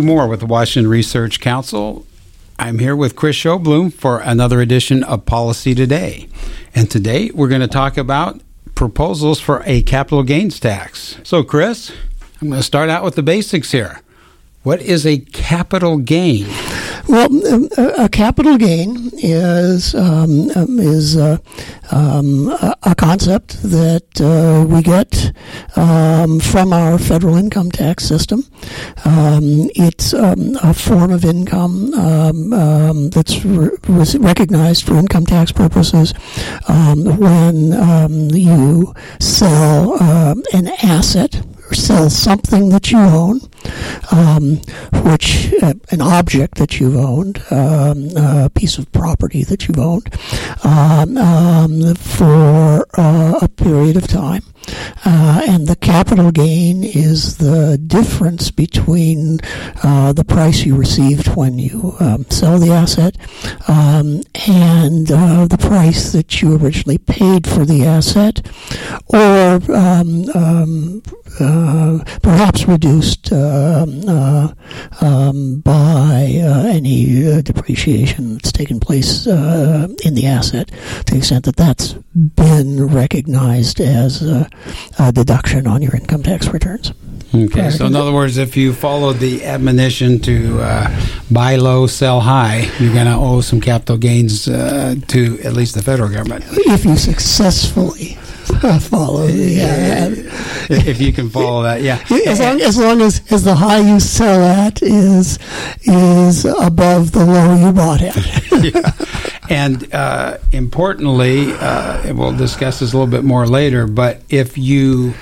Drew Moore with the Washington Research Council. I'm here with Chris Showbloom for another edition of Policy Today. And today we're going to talk about proposals for a capital gains tax. So, Chris, I'm going to start out with the basics here. What is a capital gain? Well, a capital gain is a concept that we get from our federal income tax system. It's a form of income that's recognized for income tax purposes when you sell an asset. Sell something that you own, which an object that you've owned, a piece of property that you've owned, for a period of time. And the capital gain is the difference between the price you received when you sell the asset and the price that you originally paid for the asset, or perhaps reduced by any depreciation that's taken place in the asset, to the extent that that's been recognized as a deduction on your income tax returns. Okay, so in other words, if you follow the admonition to buy low, sell high, you're going to owe some capital gains to at least the federal government. If you successfully follow if you can follow that, yeah. As long as the high you sell at is above the low you bought at. Yeah. And importantly, we'll discuss this a little bit more later, but if you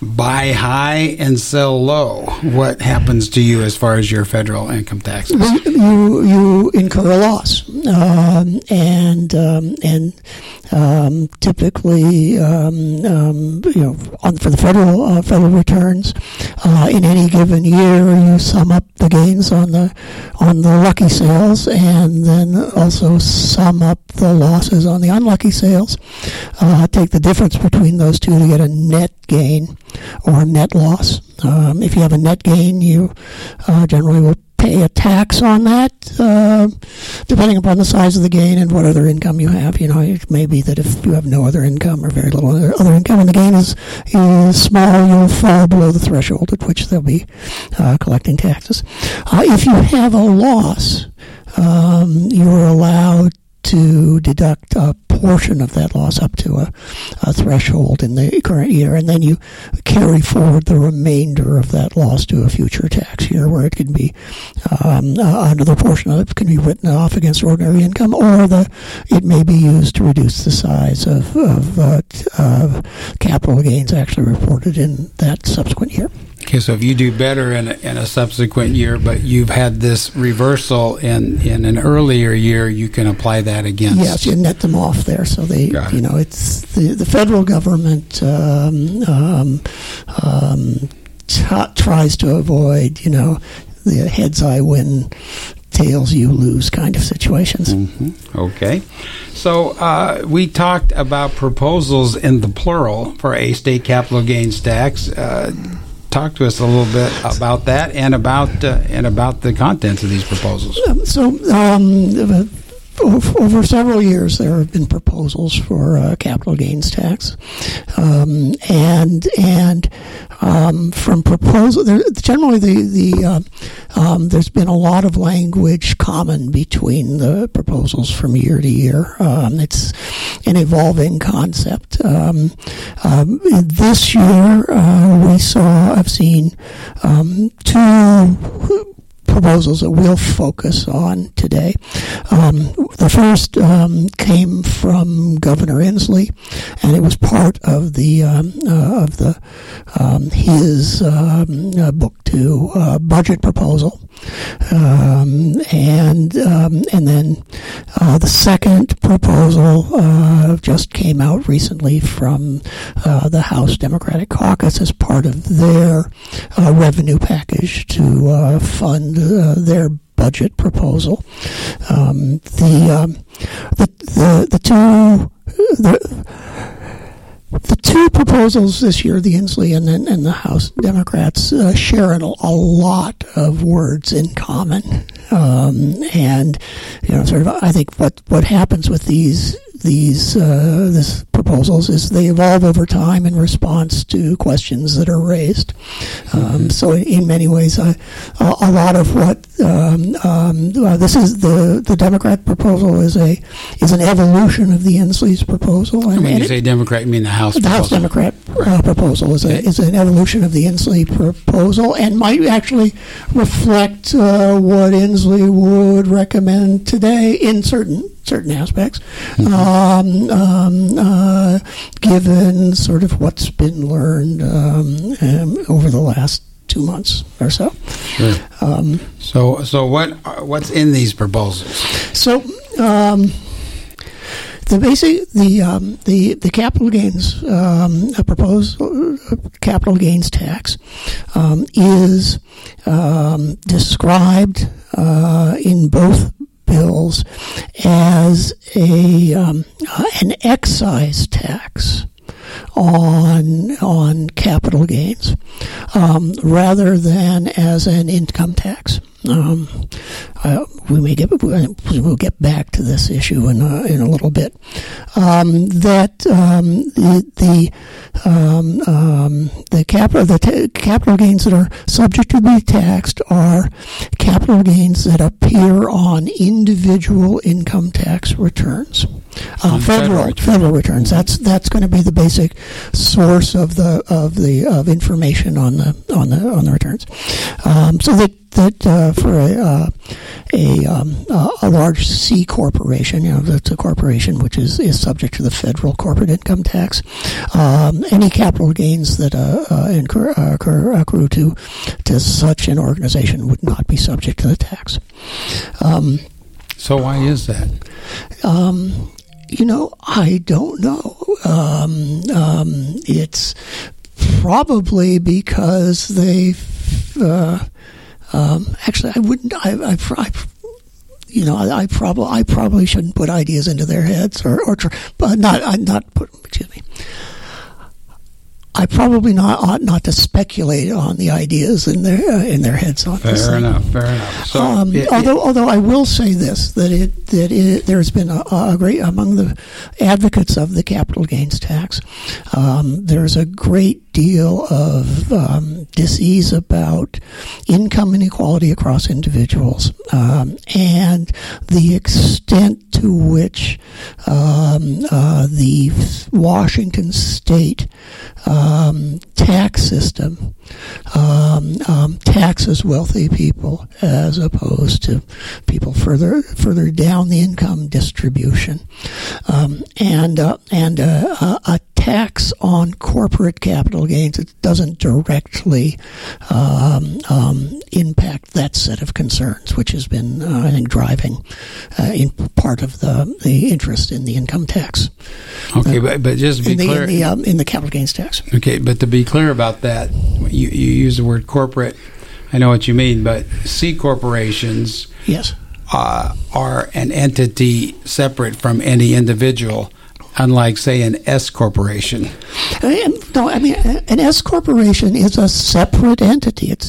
buy high and sell low, what happens to you as far as your federal income taxes? You incur a loss, and typically, for the federal returns, in any given year, you sum up the gains on the lucky sales, and then also sum up the losses on the unlucky sales. Take the difference between those two to get a net gain or a net loss. If you have a net gain, you generally will pay a tax on that, depending upon the size of the gain and what other income you have. You know, it may be that if you have no other income or very little other income and the gain is small, you'll fall below the threshold at which they'll be collecting taxes. If you have a loss, you're allowed to deduct a portion of that loss up to a threshold in the current year, and then you carry forward the remainder of that loss to a future tax year where it can be, another portion of it can be written off against ordinary income, or it may be used to reduce the size of capital gains actually reported in that subsequent year. Okay, so if you do better in a subsequent year, but you've had this reversal in an earlier year, you can apply that against. Yes, you net them off there. So it's the federal government tries to avoid, the heads I win, tails you lose kind of situations. Mm-hmm. Okay. So we talked about proposals in the plural for a state capital gains tax. Talk to us a little bit about that and about the contents of these proposals. Over several years, there have been proposals for capital gains tax, from proposal. Generally, there's been a lot of language common between the proposals from year to year. It's an evolving concept. This year, I've seen two proposals that we'll focus on today. The first came from Governor Inslee, and it was part of his Book 2 budget proposal. And then the second proposal just came out recently from the House Democratic Caucus as part of their revenue package to fund their budget proposal. The two. The, the two proposals this year, the Inslee and the House Democrats, share a lot of words in common. And, you know, sort of, I think what happens with these proposals is they evolve over time in response to questions that are raised. So in many ways, a lot of what this is the Democrat proposal is an evolution of the Inslee's proposal. And when you say Democrat, you mean the House proposal. The House Democrat proposal is an evolution of the Inslee proposal and might actually reflect what Inslee would recommend today in certain aspects, given sort of what's been learned over the last 2 months or so. Sure. So what's in these proposals? So the capital gains capital gains tax is described in both bills as an excise tax on capital gains, rather than as an income tax. We'll get back to this issue in a little bit. The capital gains that are subject to be taxed are capital gains that appear on individual income tax returns, federal returns. That's going to be the basic source of information on the returns. So that for a large C corporation, you know, that's a corporation which is subject to the federal corporate income tax. Any capital gains that accrue to such an organization would not be subject to the tax. So why is that? You know, I don't know. It's probably because they've. Actually, I wouldn't. I probably shouldn't put ideas into their heads, I probably ought not to speculate on the ideas in their heads on this. Fair enough. So although I will say this, that there's been a great among the advocates of the capital gains tax. There's a great deal of disease about income inequality across individuals, and the extent to which the Washington state tax system taxes wealthy people as opposed to people further down the income distribution, and a tax on corporate capital gains that doesn't directly impact that set of concerns, which has been I think driving in part of the interest in the income tax. Okay, but just be clear in the capital gains tax. Okay, but to be clear about that, you use the word corporate. I know what you mean, but C corporations, yes, are an entity separate from any individual, unlike, say, an S corporation. No, I mean, an S corporation is a separate entity. It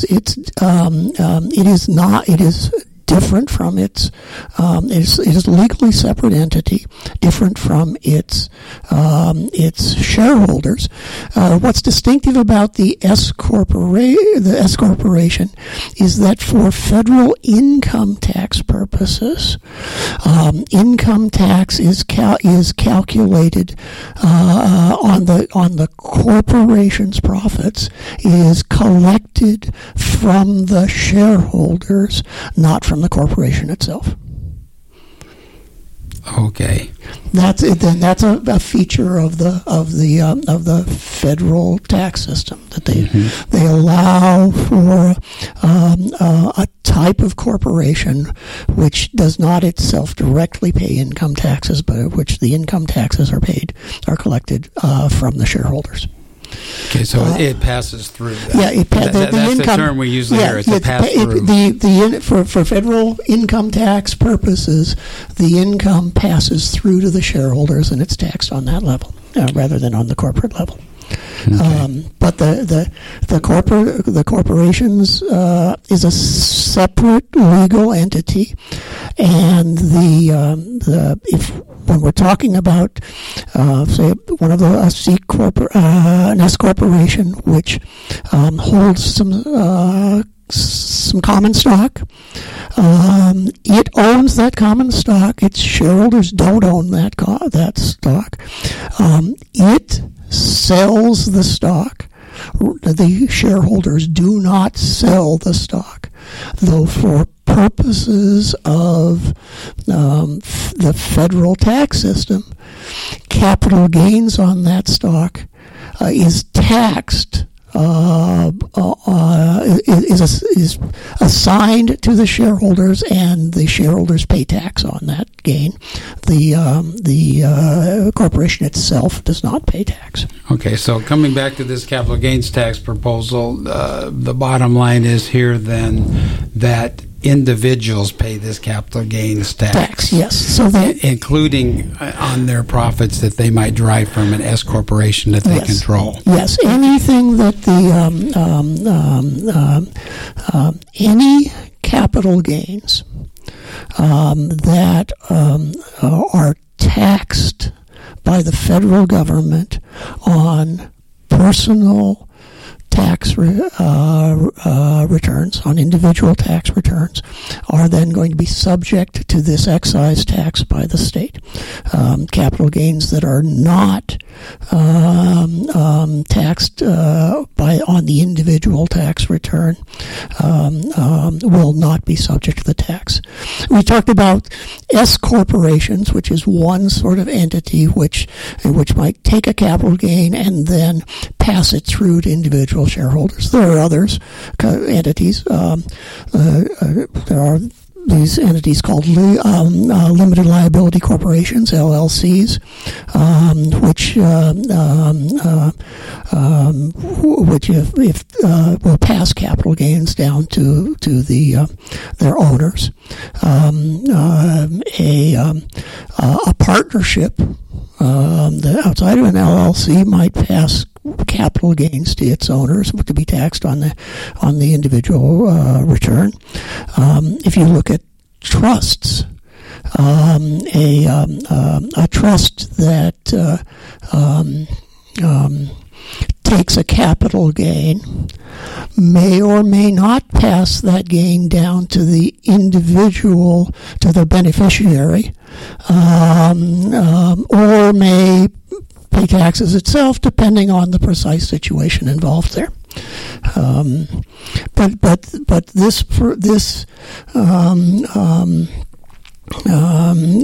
is different from its it is a legally separate entity, different from its shareholders. What's distinctive about the S corporation is that for federal income tax purposes, income tax is calculated on the corporation's profits, is collected from the shareholders, not from the corporation itself. Okay, that's it. Then that's a feature of the federal tax system, that they allow for a type of corporation which does not itself directly pay income taxes, but which the income taxes are collected from the shareholders. Okay, so it passes through. That's the term we usually hear. It's a pass through. For federal income tax purposes, the income passes through to the shareholders, and it's taxed on that level. rather than on the corporate level. Okay. But the corporations is a separate legal entity, and the when we're talking about say one of the an S corporation which holds some common stock. It owns that common stock. Its shareholders don't own that stock. It sells the stock. The shareholders do not sell the stock, though for purposes of the federal tax system, capital gains on that stock is taxed. Is assigned to the shareholders, and the shareholders pay tax on that gain. The corporation itself does not pay tax. Okay, so coming back to this capital gains tax proposal, the bottom line is here then that individuals pay this capital gains tax. Yes, so including on their profits that they might derive from an S corporation that they control. Yes, anything that the any capital gains that are taxed by the federal government on personal tax returns, on individual tax returns, are then going to be subject to this excise tax by the state. Capital gains that are not taxed on the individual tax return will not be subject to the tax. We talked about S corporations, which is one sort of entity which might take a capital gain and then pass it through to individual shareholders. There are others, entities. There are these entities called limited liability corporations, LLCs, which if will pass capital gains down to their owners. A partnership outside of an LLC might pass capital gains to its owners, which could be taxed on the individual return. If you look at trusts, a trust that takes a capital gain may or may not pass that gain down to the individual, to the beneficiary, or may pay taxes itself, depending on the precise situation involved there. But this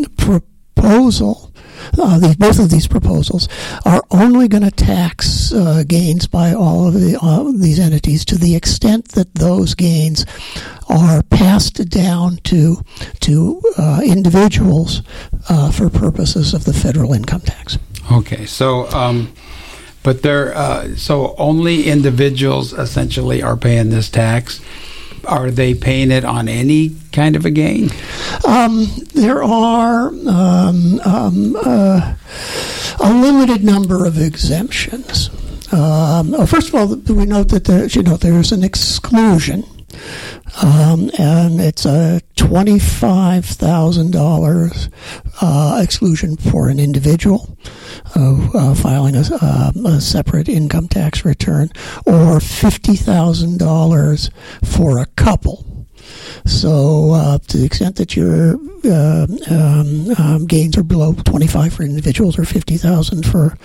proposal, both of these proposals, are only going to tax gains by all of these entities to the extent that those gains are passed down to individuals for purposes of the federal income tax. Okay, so but they're so only individuals essentially are paying this tax. Are they paying it on any kind of a gain? There are a limited number of exemptions. First of all, we note that there's an exclusion. And it's a $25,000 exclusion for an individual filing a separate income tax return, or $50,000 for a couple. So to the extent that your gains are below 25 for individuals or 50,000 for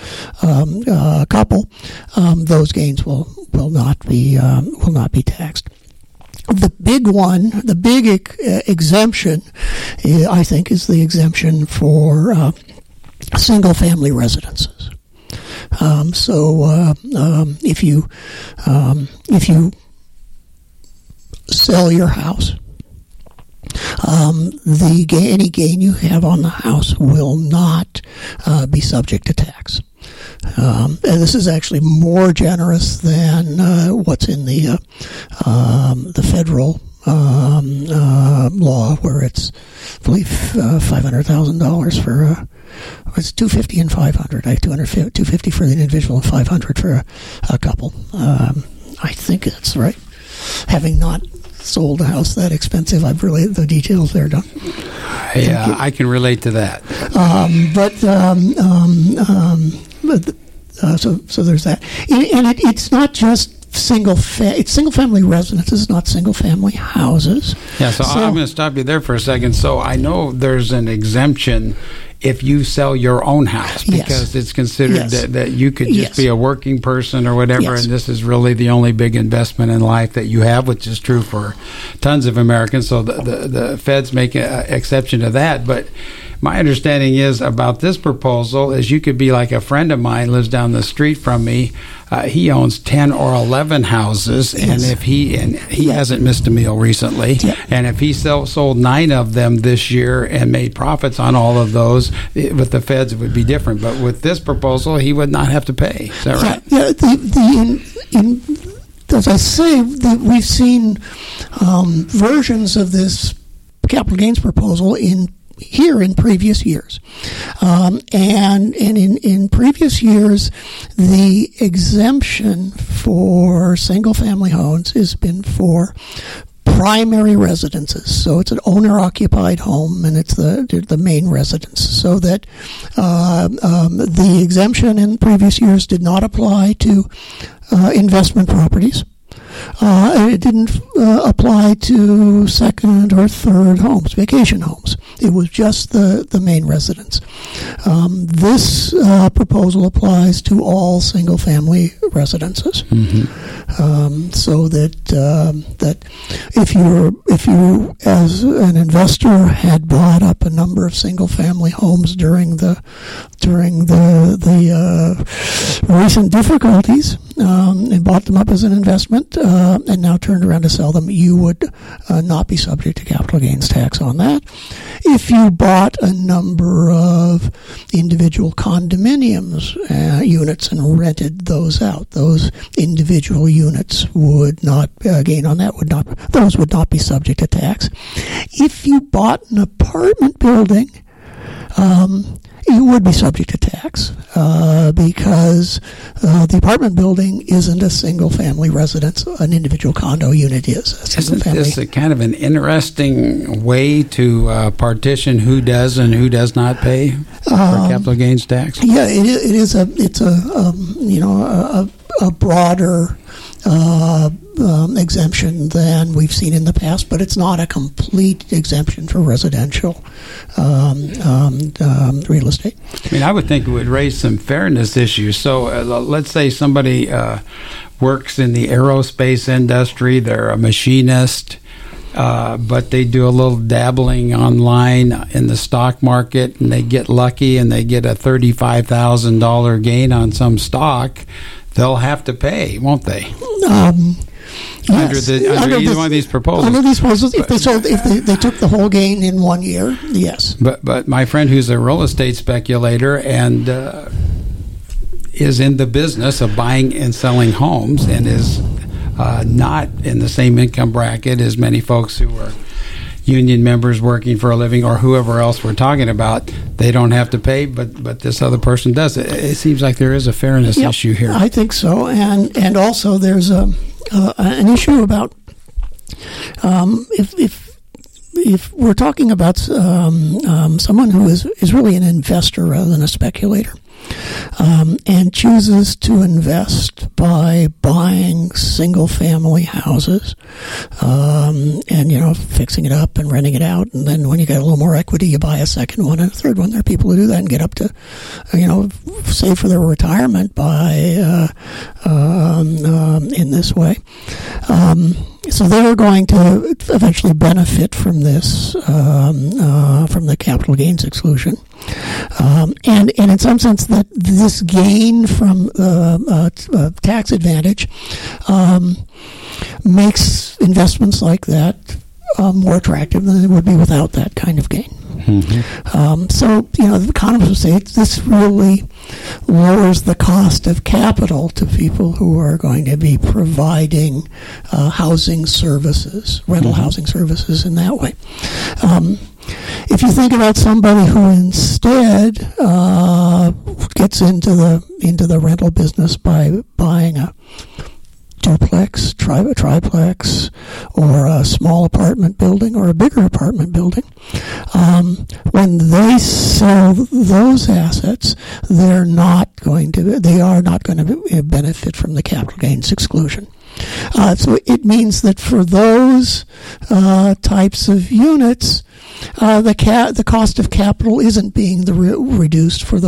a couple, those gains will not be taxed. The big exemption, I think, is the exemption for single-family residences. So if you sell your house, any gain you have on the house will not be subject to tax. And this is actually more generous than what's in the federal law where it's, I believe, $500,000 for a, it's $250 and $500. I have $250 for the individual and $500 for a couple. I think that's right. Having not sold a house that expensive, I've really, the details there don't. Yeah, I can relate to that. So there's that, and it's not just. It's single-family residences, not single-family houses. Yeah, so I'm going to stop you there for a second. So I know there's an exemption if you sell your own house, because it's considered that you could just be a working person or whatever, and this is really the only big investment in life that you have, which is true for tons of Americans. So the feds make an exception to that. But my understanding is about this proposal is you could be like a friend of mine lives down the street from me. He owns 10 or 11 houses, and if he hasn't missed a meal recently, and if he sold 9 of them this year and made profits on all of those, with the feds it would be different. But with this proposal, he would not have to pay. Is that right? Yeah. As I say, we've seen versions of this capital gains proposal in previous years, and in previous years, the exemption for single-family homes has been for primary residences. So it's an owner-occupied home, and it's the main residence. So that the exemption in previous years did not apply to investment properties. It didn't apply to second or third homes, vacation homes. It was just the main residence. This proposal applies to all single-family residences. Mm-hmm. So that that if you as an investor had bought up a number of single-family homes during the recent difficulties and bought them up as an investment. And now turned around to sell them, you would not be subject to capital gains tax on that. If you bought a number of individual condominiums units and rented those out, those individual units would not gain on that. Those would not be subject to tax. If you bought an apartment building, you would be subject to tax because the apartment building isn't a single-family residence. An individual condo unit is a single-family. Isn't this kind of an interesting way to partition who does and who does not pay for capital gains tax? Yeah, it is a. It's a a broader exemption than we've seen in the past, but it's not a complete exemption for residential real estate. I mean, I would think it would raise some fairness issues. So let's say somebody works in the aerospace industry, they're a machinist, but they do a little dabbling online in the stock market, and they get lucky and they get a $35,000 gain on some stock. They'll have to pay, won't they? Under one of these proposals. Under these proposals, if they took the whole gain in one year, yes. But my friend who's a real estate speculator and is in the business of buying and selling homes and is not in the same income bracket as many folks who are union members working for a living or whoever else we're talking about, they don't have to pay, but this other person does. It seems like there is a fairness issue here. I think so, and also there's an issue about if we're talking about someone who is really an investor rather than a speculator, and chooses to invest by buying single-family houses and, fixing it up and renting it out. And then when you get a little more equity, you buy a second one and a third one. There are people who do that and get up to, save for their retirement by in this way. So they're going to eventually benefit from this, from the capital gains exclusion. And in some sense that this gain from tax advantage makes investments like that more attractive than it would be without that kind of gain. Mm-hmm. So, you know, the economists would say this really lowers the cost of capital to people who are going to be providing housing services, rental mm-hmm. housing services in that way. If you think about somebody who instead gets into the rental business by buying a duplex, triplex, or a small apartment building or a bigger apartment building, when they sell those assets, they are not going to benefit from the capital gains exclusion. So it means that for those types of units, the cost of capital isn't being reduced as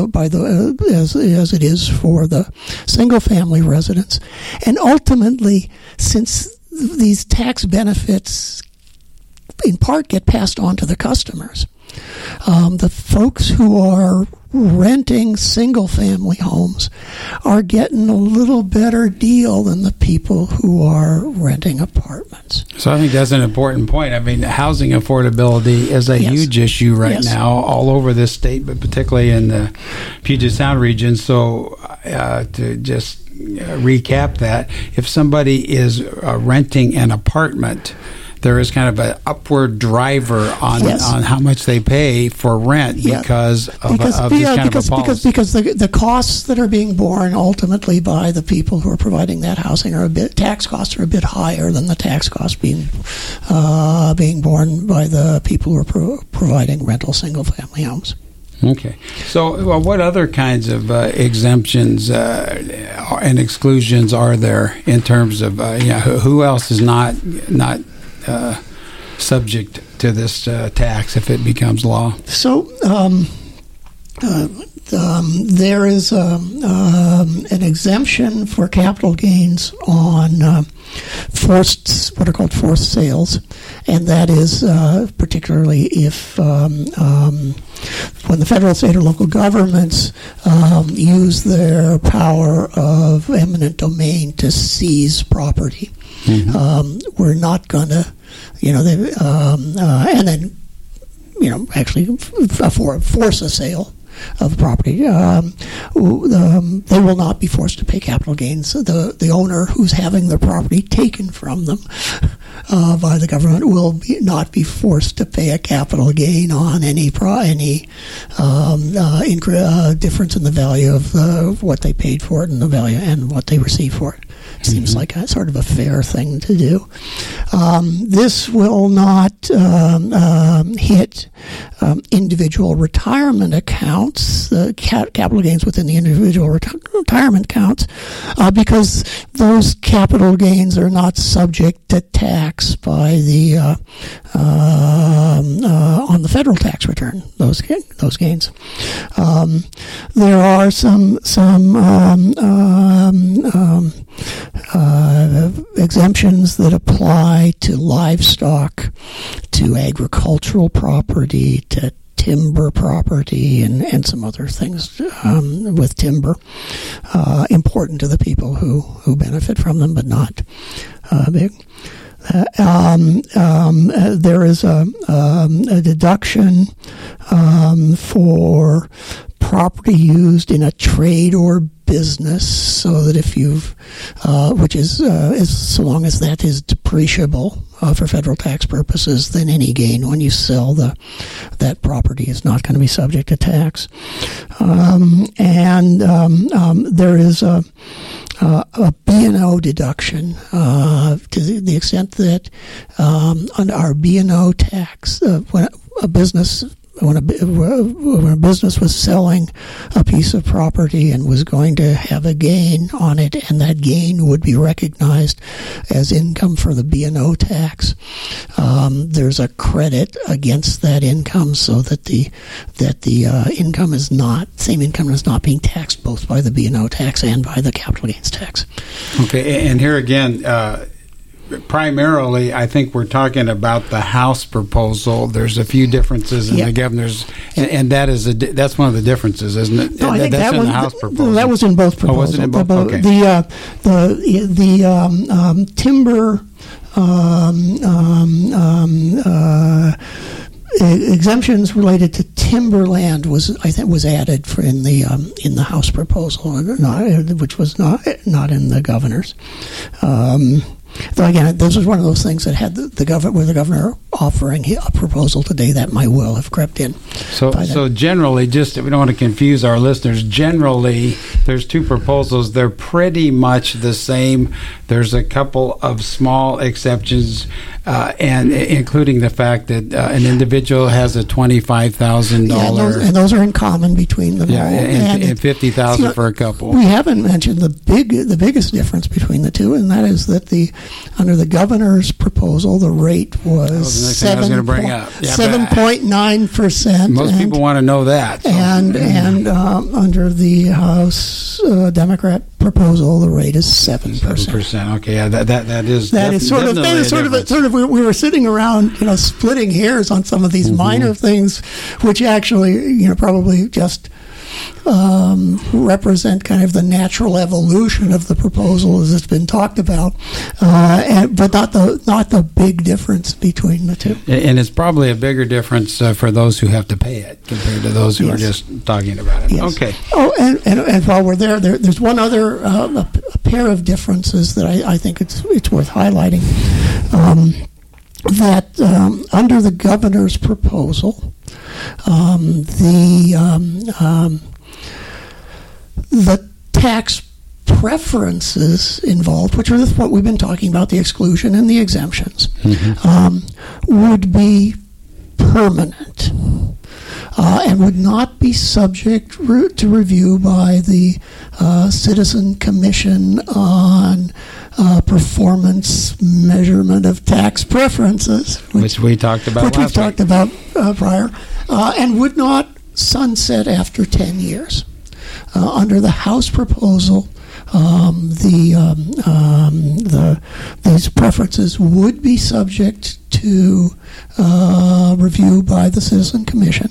it is for the single-family residents. And ultimately, since these tax benefits in part get passed on to the customers, the folks who are renting single-family homes are getting a little better deal than the people who are renting apartments. So I think that's an important point. I mean, housing affordability is a huge issue right now all over this state, but particularly in the Puget Sound region. So to just recap that, if somebody is renting an apartment, there is kind of an upward driver on how much they pay for rent because the costs that are being borne ultimately by the people who are providing that housing tax costs are a bit higher than the tax costs being borne by the people who are providing rental single family homes. Okay. So, well, what other kinds of exemptions and exclusions are there in terms of who else is not subject to this tax if it becomes law? So there is an exemption for capital gains on forced sales, and that is particularly if when the federal, state, or local governments use their power of eminent domain to seize property. Mm-hmm. We're not going to, force a sale of property. They will not be forced to pay capital gains. The owner who's having the property taken from them by the government will not be forced to pay a capital gain on any difference in the value of what they paid for it and the value and what they receive for it. Seems mm-hmm. like a sort of a fair thing to do. This will not hit individual retirement accounts, capital gains within the individual retirement accounts, because those capital gains are not subject to tax by the on the federal tax return. Those gains. There are some exemptions that apply to livestock, to agricultural property, to timber property, and some other things with timber, important to the people who benefit from them, but not big. There is a deduction for property used in a trade or business, so that if you've, which is so long as that is depreciable for federal tax purposes, then any gain when you sell that property is not going to be subject to tax. There is a B&O deduction to the extent that under our B&O tax, when a business was selling a piece of property and was going to have a gain on it, and that gain would be recognized as income for the B&O tax, there's a credit against that income so that the income is not being taxed both by the B&O tax and by the capital gains tax. Okay, and here again. Primarily, I think we're talking about the House proposal. There's a few differences in the governor's, and that's one of the differences, isn't it? No, I think that's in the House proposal. That was in both proposals. Oh, was it in both? Okay. The timber exemptions related to timberland was added for in the House proposal, which was not in the governor's. Though again, this was one of those things that had the governor offering a proposal today that might well have crept in. So generally, just we don't want to confuse our listeners. Generally, there's two proposals. They're pretty much the same. There's a couple of small exceptions, and including the fact that an individual has a $25,000, and those are in common between them all, and $50,000 for a couple. We haven't mentioned the biggest difference between the two, and that is that under the governor's proposal, the rate was 7.9%. Most people want to know that. So. And under the House Democrat proposal, the rate is 7%. Okay, yeah, that is sort of we were sitting around, splitting hairs on some of these minor things, which actually, probably just. Represent kind of the natural evolution of the proposal as it's been talked about, but not the big difference between the two. And it's probably a bigger difference for those who have to pay it compared to those who are just talking about it. Yes. Okay. Oh, and while we're there's one other a pair of differences that I think it's worth highlighting. Under the governor's proposal, the tax preferences involved, which are what we've been talking about, the exclusion and the exemptions, would be permanent and would not be subject to review by the Citizen Commission on Performance Measurement of Tax Preferences, which we talked about prior, and would not sunset after 10 years. Under the House proposal, these preferences would be subject to review by the Citizen Commission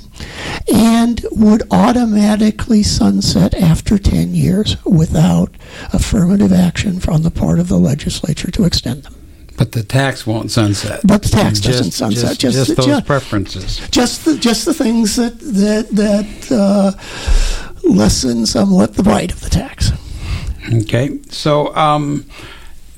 and would automatically sunset after 10 years without affirmative action on the part of the legislature to extend them. But the tax won't sunset. But the tax doesn't sunset. Just those preferences. Just the things that lessen somewhat the bite of the tax. Okay, so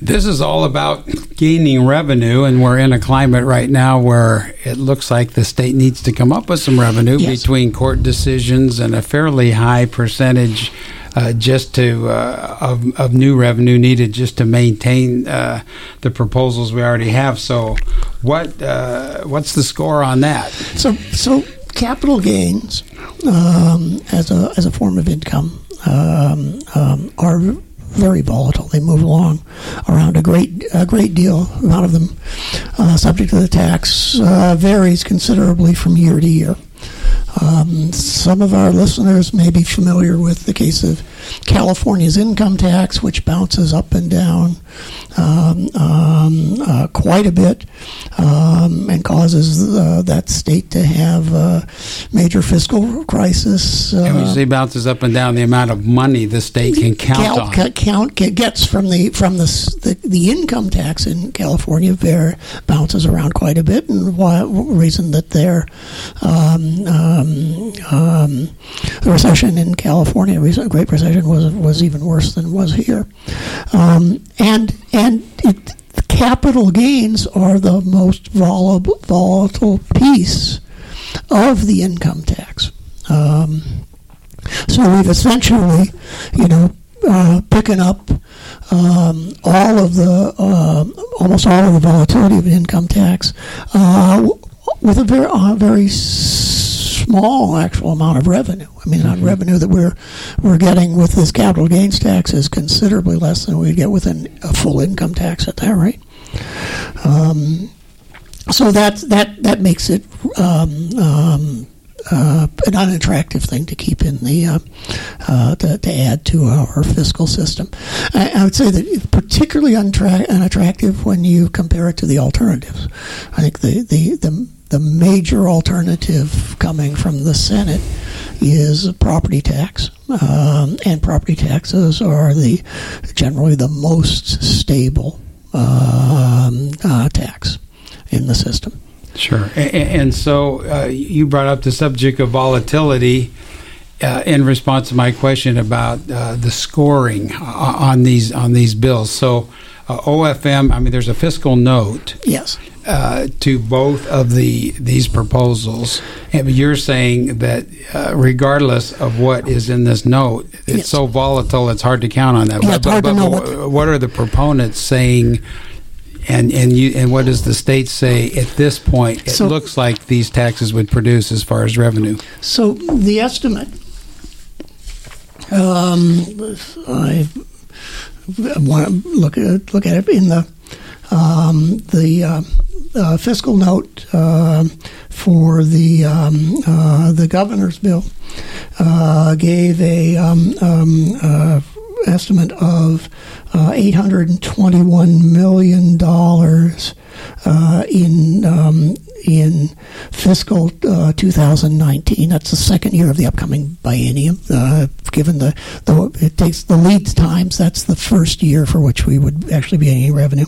this is all about gaining revenue, and we're in a climate right now where it looks like the state needs to come up with some revenue between court decisions and a fairly high percentage of new revenue needed just to maintain the proposals we already have. So, what's the score on that? So capital gains as a form of income are very volatile. They move along around a great deal. Amount of them subject to the tax varies considerably from year to year. Some of our listeners may be familiar with the case of California's income tax, which bounces up and down quite a bit and causes that state to have a major fiscal crisis. And when you say bounces up and down, the amount of money the state can gets from the income tax in California bounces around quite a bit, and reason that their the recession in California, the Great Recession, was even worse than was here, and the capital gains are the most volatile piece of the income tax. So we've essentially, picking up almost all of the volatility of the income tax with a very small actual amount of revenue. I mean, the revenue that we're getting with this capital gains tax is considerably less than we'd get with a full income tax at that rate. So that makes it an unattractive thing to keep in the to add to our fiscal system. I would say that it's particularly unattractive when you compare it to the alternatives. I think the major alternative coming from the Senate is property tax, and property taxes are generally the most stable tax in the system. Sure. And so you brought up the subject of volatility in response to my question about the scoring on these bills. So OFM, I mean, there's a fiscal note. Yes. To both of these proposals, and you're saying that regardless of what is in this note, it's yes. so volatile it's hard to count on that. Yeah, but what are the proponents saying, and what does the state say at this point? It looks like these taxes would produce as far as revenue. So the estimate, I want to look at it in the fiscal note for the governor's bill gave a estimate of $821 million in fiscal 2019. That's the second year of the upcoming biennium. Given the it takes the lead times, that's the first year for which we would actually be any revenue,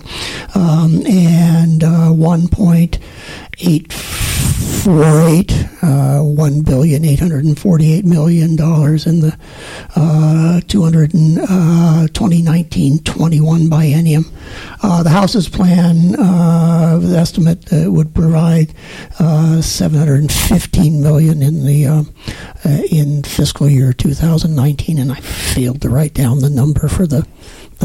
and 1,848 million dollars in the 2019-21 biennium. The House's plan the estimate would provide $715 million in the in fiscal year 2019, and I failed to write down the number for the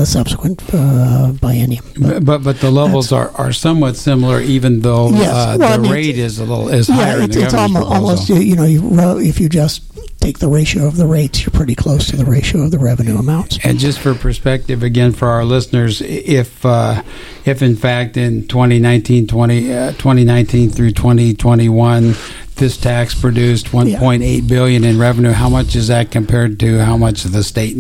subsequent biennium. But the levels are somewhat similar, even though yes. The rate is a little higher. It's almost if you just take the ratio of the rates, you're pretty close to the ratio of the revenue amounts. And just for perspective, again, for our listeners, if in fact in 2019 through 2021, this tax produced $1.8 billion in revenue, how much is that compared to how much the state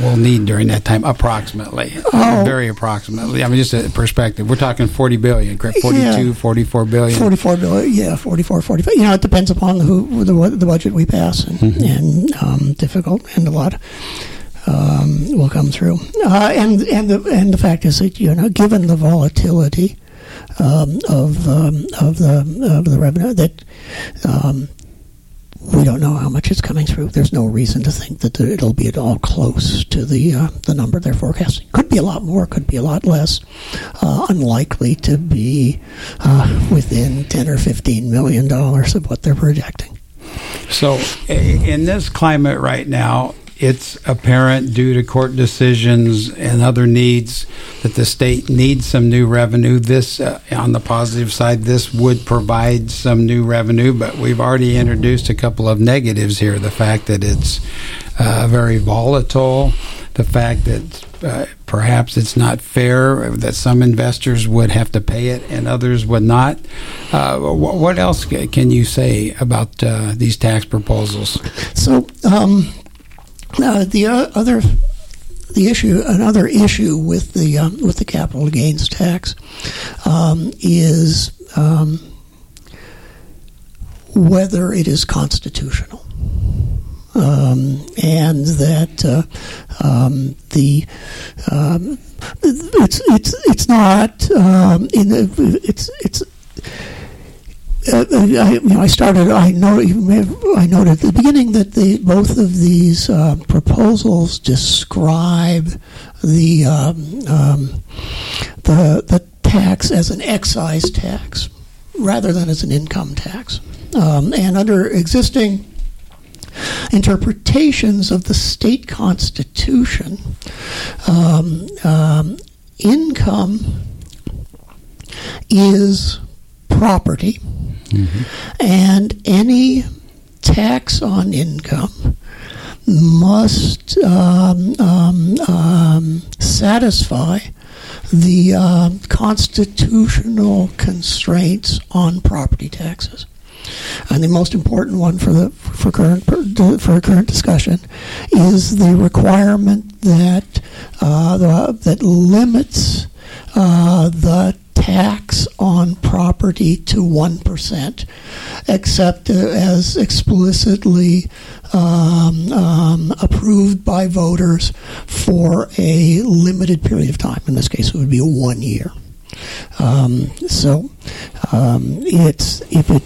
will need during that time, approximately? Very approximately. I mean, just a perspective. We're talking $40 billion, correct? $44 billion? $44 billion. It depends upon the budget we pass, and difficult, and a lot will come through. And the fact is that, given the volatility of the revenue, that we don't know how much is coming through. There's no reason to think that it'll be at all close to the number they're forecasting. Could be a lot more, could be a lot less. Unlikely to be within $10 or $15 million of what they're projecting. So, in this climate right now, it's apparent due to court decisions and other needs that the state needs some new revenue. This, on the positive side, this would provide some new revenue, but we've already introduced a couple of negatives here. The fact that it's very volatile, the fact that perhaps it's not fair, that some investors would have to pay it and others would not. What else can you say about these tax proposals? So, another issue with the capital gains tax is whether it is constitutional, and that it's not it's. I noted at the beginning that both of these proposals describe the tax as an excise tax rather than as an income tax, and under existing interpretations of the state constitution, income is property. Mm-hmm. And any tax on income must satisfy the constitutional constraints on property taxes. And the most important one for current discussion is the requirement that that limits the tax on property to 1%, except as explicitly approved by voters for a limited period of time. In this case, it would be 1 year.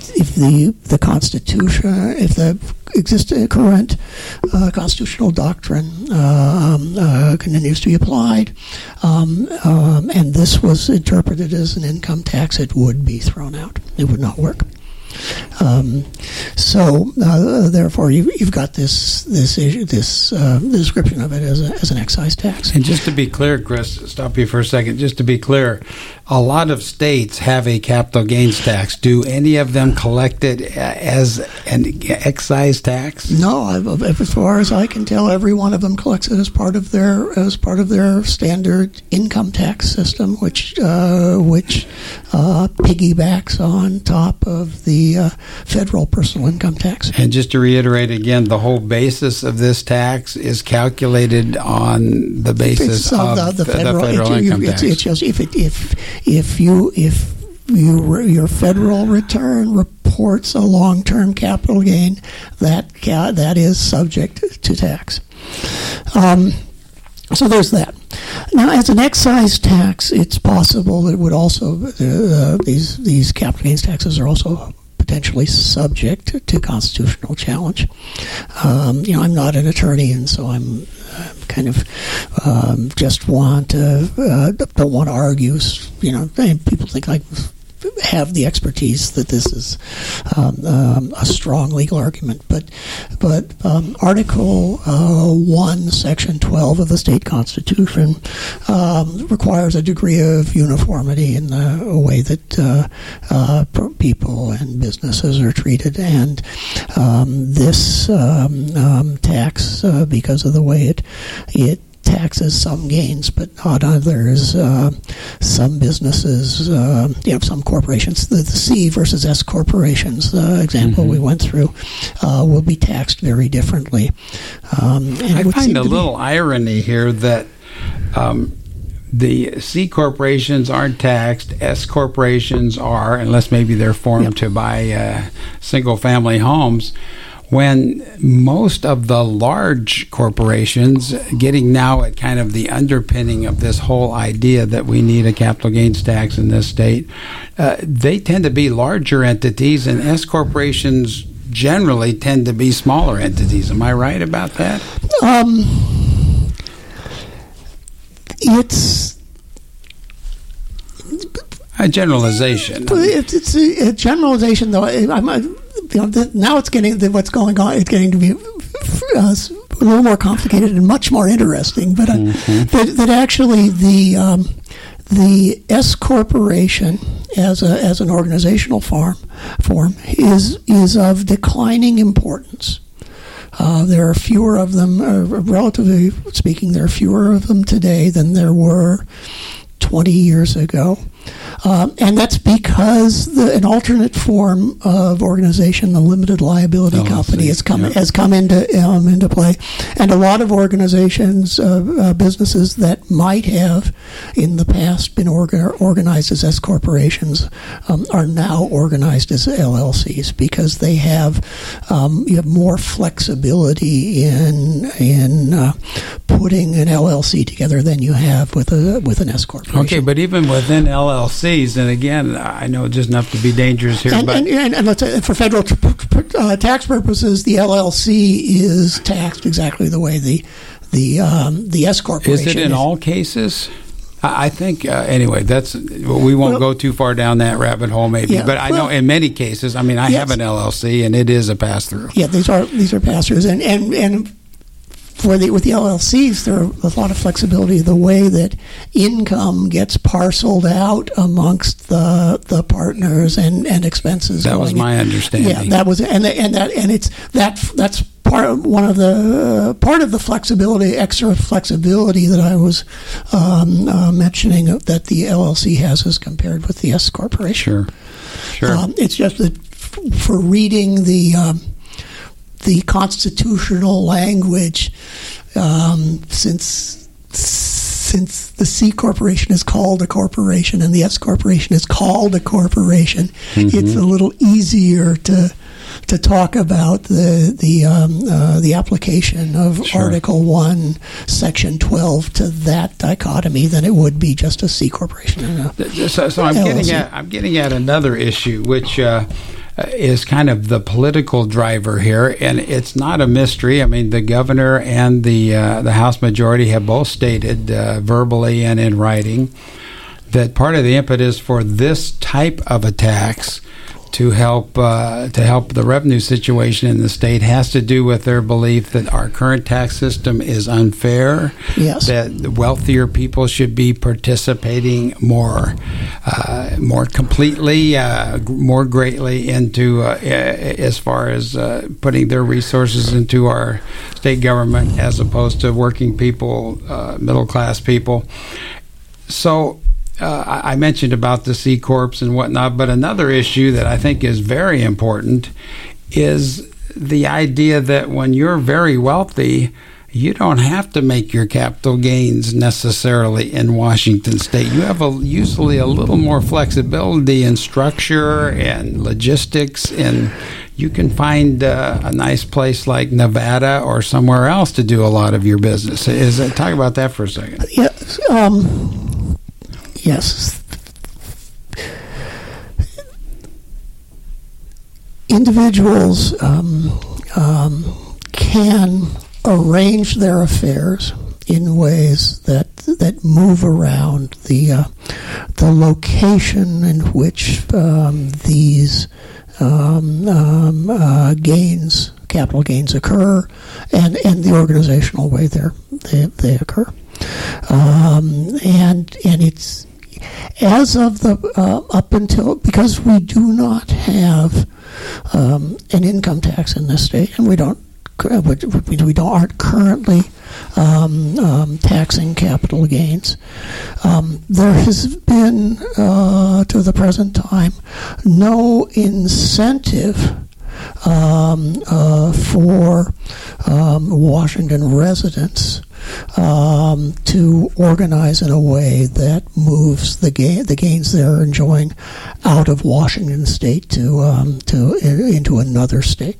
If the Constitution, if the existing current constitutional doctrine continues to be applied, and this was interpreted as an income tax, it would be thrown out. It would not work. Therefore, you've got this issue, description of it as an excise tax. And just to be clear, Chris, stop you for a second. Just to be clear, a lot of states have a capital gains tax. Do any of them collect it as an excise tax? No, as far as I can tell, every one of them collects it as part of their standard income tax system, which piggybacks on top of the federal personal income tax. And just to reiterate again, the whole basis of this tax is calculated on the basis of the federal income tax. It's just if your federal return reports a long-term capital gain, that is subject to tax. So there's that. Now, as an excise tax, it's possible it would also these capital gains taxes are also potentially subject to constitutional challenge. I'm not an attorney, and so I'm kind of just don't want to argue. You know, and people think I have the expertise that this is a strong legal argument, but Article 1, Section 12 of the state constitution requires a degree of uniformity in the way that people and businesses are treated, and this tax, because of the way it taxes some gains but not others. Some businesses, some corporations, the C versus S corporations example we went through, will be taxed very differently. I find a little irony here that the C corporations aren't taxed, S corporations are, unless maybe they're formed to buy single-family homes, when most of the large corporations getting now at kind of the underpinning of this whole idea that we need a capital gains tax in this state, they tend to be larger entities, and S corporations generally tend to be smaller entities. Am I right about that? It's a generalization. It's a generalization, though. Now it's getting what's going on. It's getting to be a little more complicated and much more interesting. But that actually the S corporation as an organizational form is of declining importance. There are fewer of them, relatively speaking. There are fewer of them today than there were 20 years ago. And that's because an alternate form of organization, the limited liability company, has come into play, and a lot of organizations, businesses that might have in the past been organized as S corporations, are now organized as LLCs because they have you have more flexibility in putting an LLC together than you have with an S corporation. Okay, but even within LLCs, and again, I know just enough to be dangerous here. And let's say for federal tax purposes, the LLC is taxed exactly the way the S corporation is. Is it in all cases? I think, anyway, we won't go too far down that rabbit hole, maybe. Yeah, but I know in many cases, I mean, I have an LLC, and it is a pass-through. Yeah, these are pass-throughs, and with the LLCs, there's a lot of flexibility. The way that income gets parceled out amongst the partners and expenses. That was my understanding. Yeah, that was, and that's part of the flexibility, extra flexibility that I was mentioning that the LLC has as compared with the S corporation. Sure. It's just that for reading the constitutional language, since the C corporation is called a corporation and the S corporation is called a corporation, it's a little easier to to talk about the application of Article 1, Section 12 to that dichotomy than it would be just a C corporation. So I'm getting at another issue, which is kind of the political driver here, and it's not a mystery. I mean, the governor and the House majority have both stated verbally and in writing that part of the impetus for this type of a tax to help the revenue situation in the state has to do with their belief that our current tax system is unfair, that wealthier people should be participating more completely, more greatly into as far as putting their resources into our state government as opposed to working people, middle class people. So I mentioned about the C Corps and whatnot, but another issue that I think is very important is the idea that when you're very wealthy, you don't have to make your capital gains necessarily in Washington State. You have usually a little more flexibility in structure and logistics, and you can find a nice place like Nevada or somewhere else to do a lot of your business. Talk about that for a second. Yes. Individuals can arrange their affairs in ways that move around the location in which these gains, capital gains, occur, and the organizational way they occur, and it's. As of the up until, because we do not have an income tax in this state, and we aren't currently taxing capital gains. There has been to the present time no incentive for Washington residents to organize in a way that moves the gains they're enjoying out of Washington State into another state.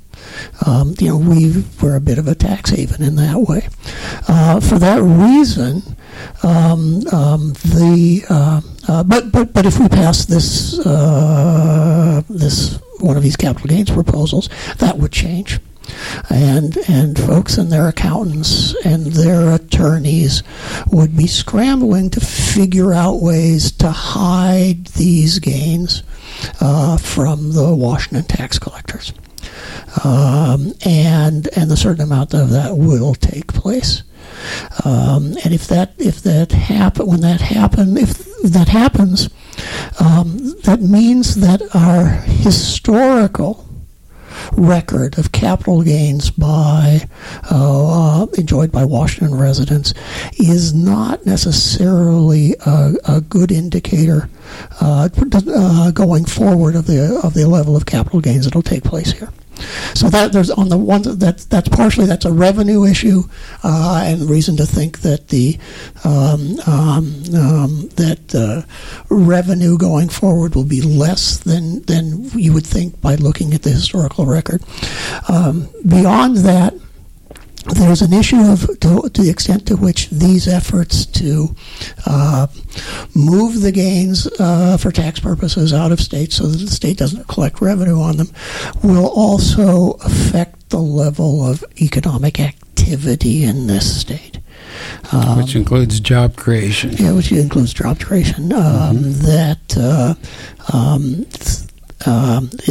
We're a bit of a tax haven in that way. For that reason, but if we pass this this one of these capital gains proposals, that would change. And folks and their accountants and their attorneys would be scrambling to figure out ways to hide these gains from the Washington tax collectors. And a certain amount of that will take place. And if that happens, that means that our historical record of capital gains enjoyed by Washington residents is not necessarily a good indicator going forward of the level of capital gains that will take place here. So that there's on the one that's partially that's a revenue issue and reason to think that the revenue going forward will be less than you would think by looking at the historical record. Beyond that, there's an issue to the extent to which these efforts to move the gains for tax purposes out of state so that the state doesn't collect revenue on them will also affect the level of economic activity in this state. Which includes job creation. Yeah, which includes job creation.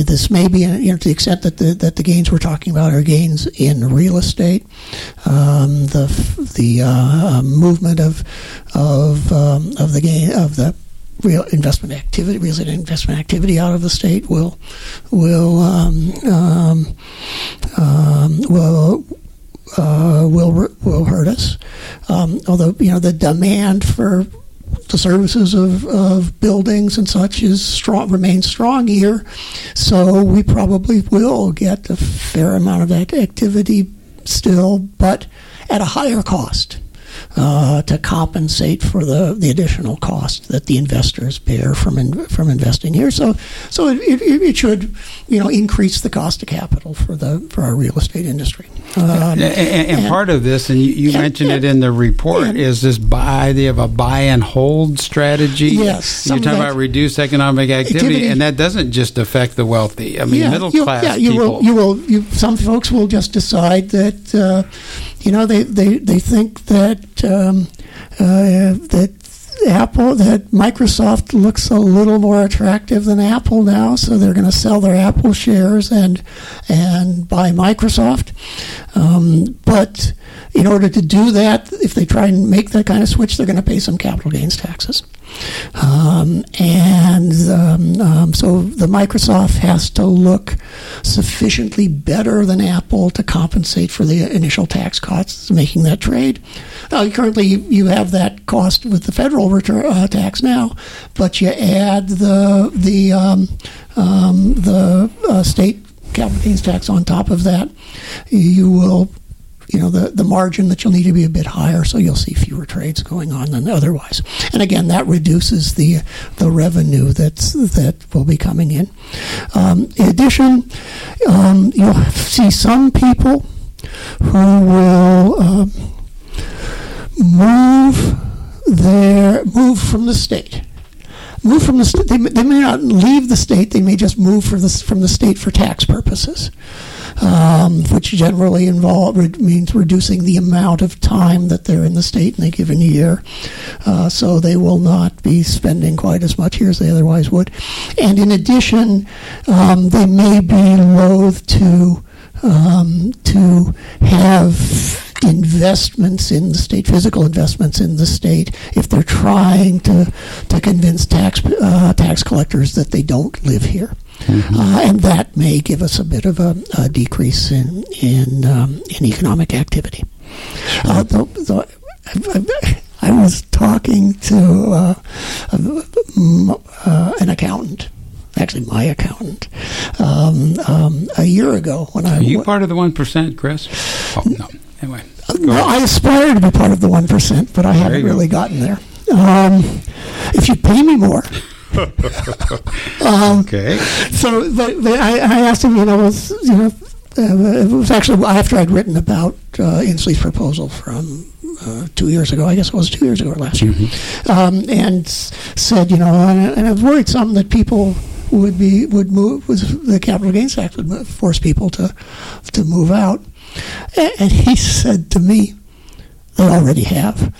This may be, to the extent that the gains we're talking about are gains in real estate. The movement of the gain of the real estate investment activity out of the state will hurt us. Although the demand for the services of buildings and such remains strong here, so we probably will get a fair amount of that activity still, but at a higher cost. to compensate for the additional cost that the investors bear from investing here. So it should, increase the cost of capital for our real estate industry. And part of this, and you mentioned it in the report, is this idea of a buy and hold strategy. Yes, you're talking about reduced economic activity, and that doesn't just affect the wealthy. I mean, middle class people. Some folks will just decide that they think that that Microsoft looks a little more attractive than Apple now, so they're going to sell their Apple shares and buy Microsoft. But in order to do that, if they try and make that kind of switch, they're going to pay some capital gains taxes. So the Microsoft has to look sufficiently better than Apple to compensate for the initial tax costs of making that trade. Currently, you have that cost with the federal tax now, but you add the state capital gains tax on top of that, you will. The margin that you'll need to be a bit higher, so you'll see fewer trades going on than otherwise. And again, that reduces the revenue that will be coming in. In addition, you'll see some people who will move from the state. Move from the state. They may not leave the state. They may just move from the state for tax purposes. Which generally means reducing the amount of time that they're in the state in a given year. So they will not be spending quite as much here as they otherwise would. And in addition, they may be loath to have investments in the state, physical investments in the state, if they're trying to convince tax collectors that they don't live here. Mm-hmm. And that may give us a bit of a decrease in economic activity. I was talking to an accountant, actually my accountant, a year ago when I. Are you part of the 1%, Chris? Oh no. Anyway, I aspire to be part of the 1%, but I haven't really gotten there. If you pay me more. Okay. So I asked him, it was actually after I'd written about Inslee's proposal from 2 years ago, I guess it was 2 years ago or last year, mm-hmm. And said, and I've worried some that people would move, the capital gains tax would force people to move out. And he said to me, they already have,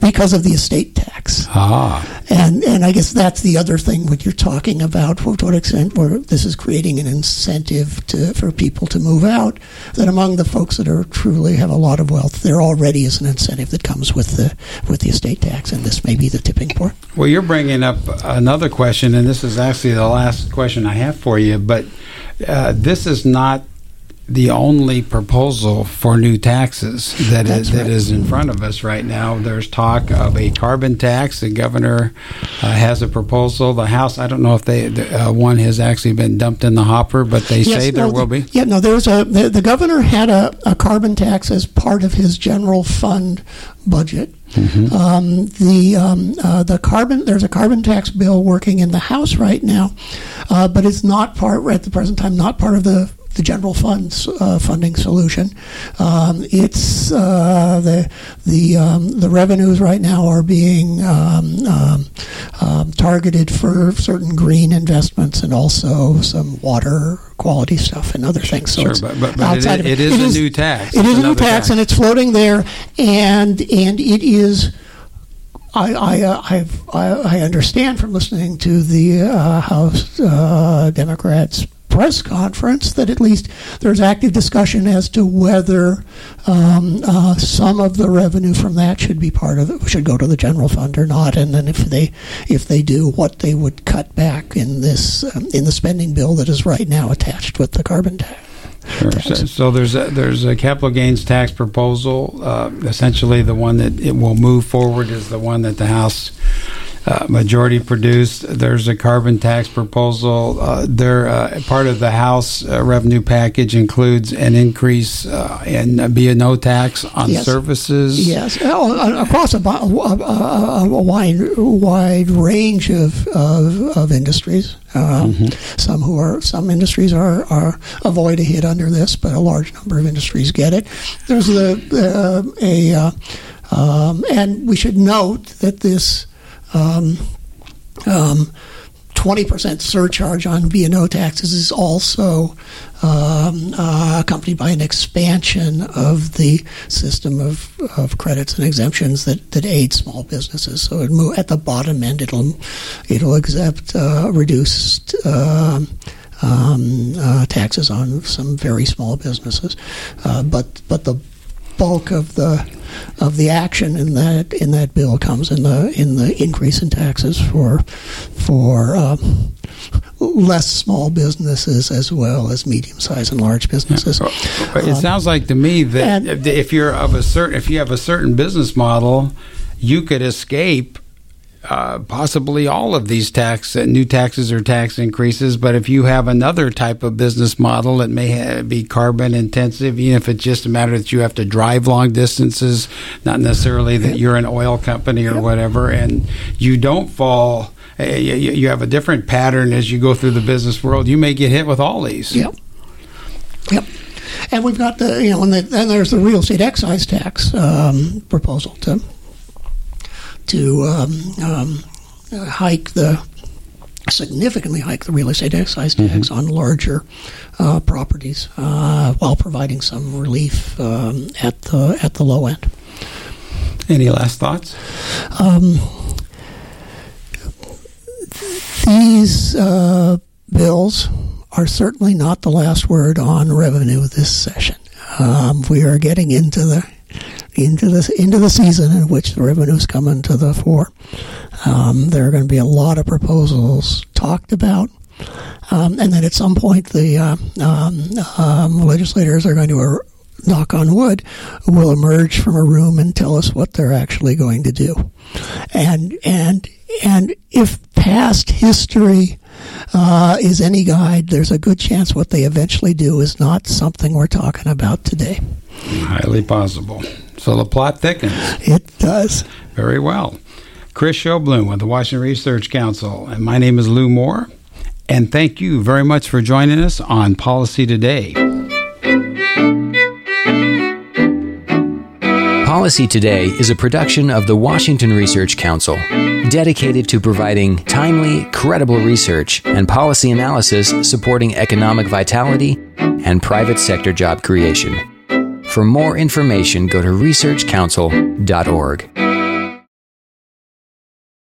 because of the estate tax. And I guess that's the other thing when you're talking about to what extent where this is creating an incentive for people to move out, that among the folks that are truly have a lot of wealth, there already is an incentive that comes with the estate tax, and this may be the tipping point. Well, you're bringing up another question, and this is actually the last question I have for you, but this is not the only proposal for new taxes that is in front of us right now. There's talk of a carbon tax. The governor has a proposal. The House, I don't know if one has actually been dumped in the hopper, but they say there will be. Yeah, no, there's the governor had a carbon tax as part of his general fund budget. Mm-hmm. There's a carbon tax bill working in the House right now, but it's not at the present time, not part of the general funds funding solution. It's the revenues right now are being targeted for certain green investments and also some water quality stuff and other things. So it is a new tax. It is a new tax, and it's floating there, and it is. I understand from listening to the House Democrats press conference that at least there's active discussion as to whether some of the revenue from that should be part of it, should go to the general fund or not, and then if they do, what they would cut back in this in the spending bill that is right now attached with the carbon tax. Sure. So there's a capital gains tax proposal. Essentially, the one that it will move forward is the one that the House majority produced. There's a carbon tax proposal. Part of the House revenue package includes an increase in B&O tax on services. Yes, across a wide range of industries. Some industries are avoid a hit under this, but a large number of industries get it. There's and we should note that this 20% surcharge on B&O taxes is also accompanied by an expansion of the system of credits and exemptions that aid small businesses. So it at the bottom end, it'll exempt reduced taxes on some very small businesses, but the bulk of the action in that bill comes in the increase in taxes for less small businesses as well as medium-sized and large businesses. It sounds like to me that if you have a certain business model, you could escape possibly all of these new taxes or tax increases, but if you have another type of business model that may be carbon intensive, even if it's just a matter that you have to drive long distances, not necessarily that you're an oil company or whatever, and you don't fall, you have a different pattern as you go through the business world, you may get hit with all these. Yep. And we've got and there's the real estate excise tax proposal to significantly hike the real estate excise tax on larger properties, while providing some relief at the low end. Any last thoughts? These bills are certainly not the last word on revenue this session. We are getting into the season in which the revenue is coming to the fore. There are going to be a lot of proposals talked about, and then at some point the legislators are going to knock on wood, will emerge from a room and tell us what they're actually going to do. And if past history is any guide, there's a good chance what they eventually do is not something we're talking about today. Highly possible. So the plot thickens. It does. Very well. Chris Showbloom with the Washington Research Council, and my name is Lou Moore, and thank you very much for joining us on Policy Today. Policy Today is a production of the Washington Research Council, dedicated to providing timely, credible research and policy analysis supporting economic vitality and private sector job creation. For more information, go to researchcouncil.org.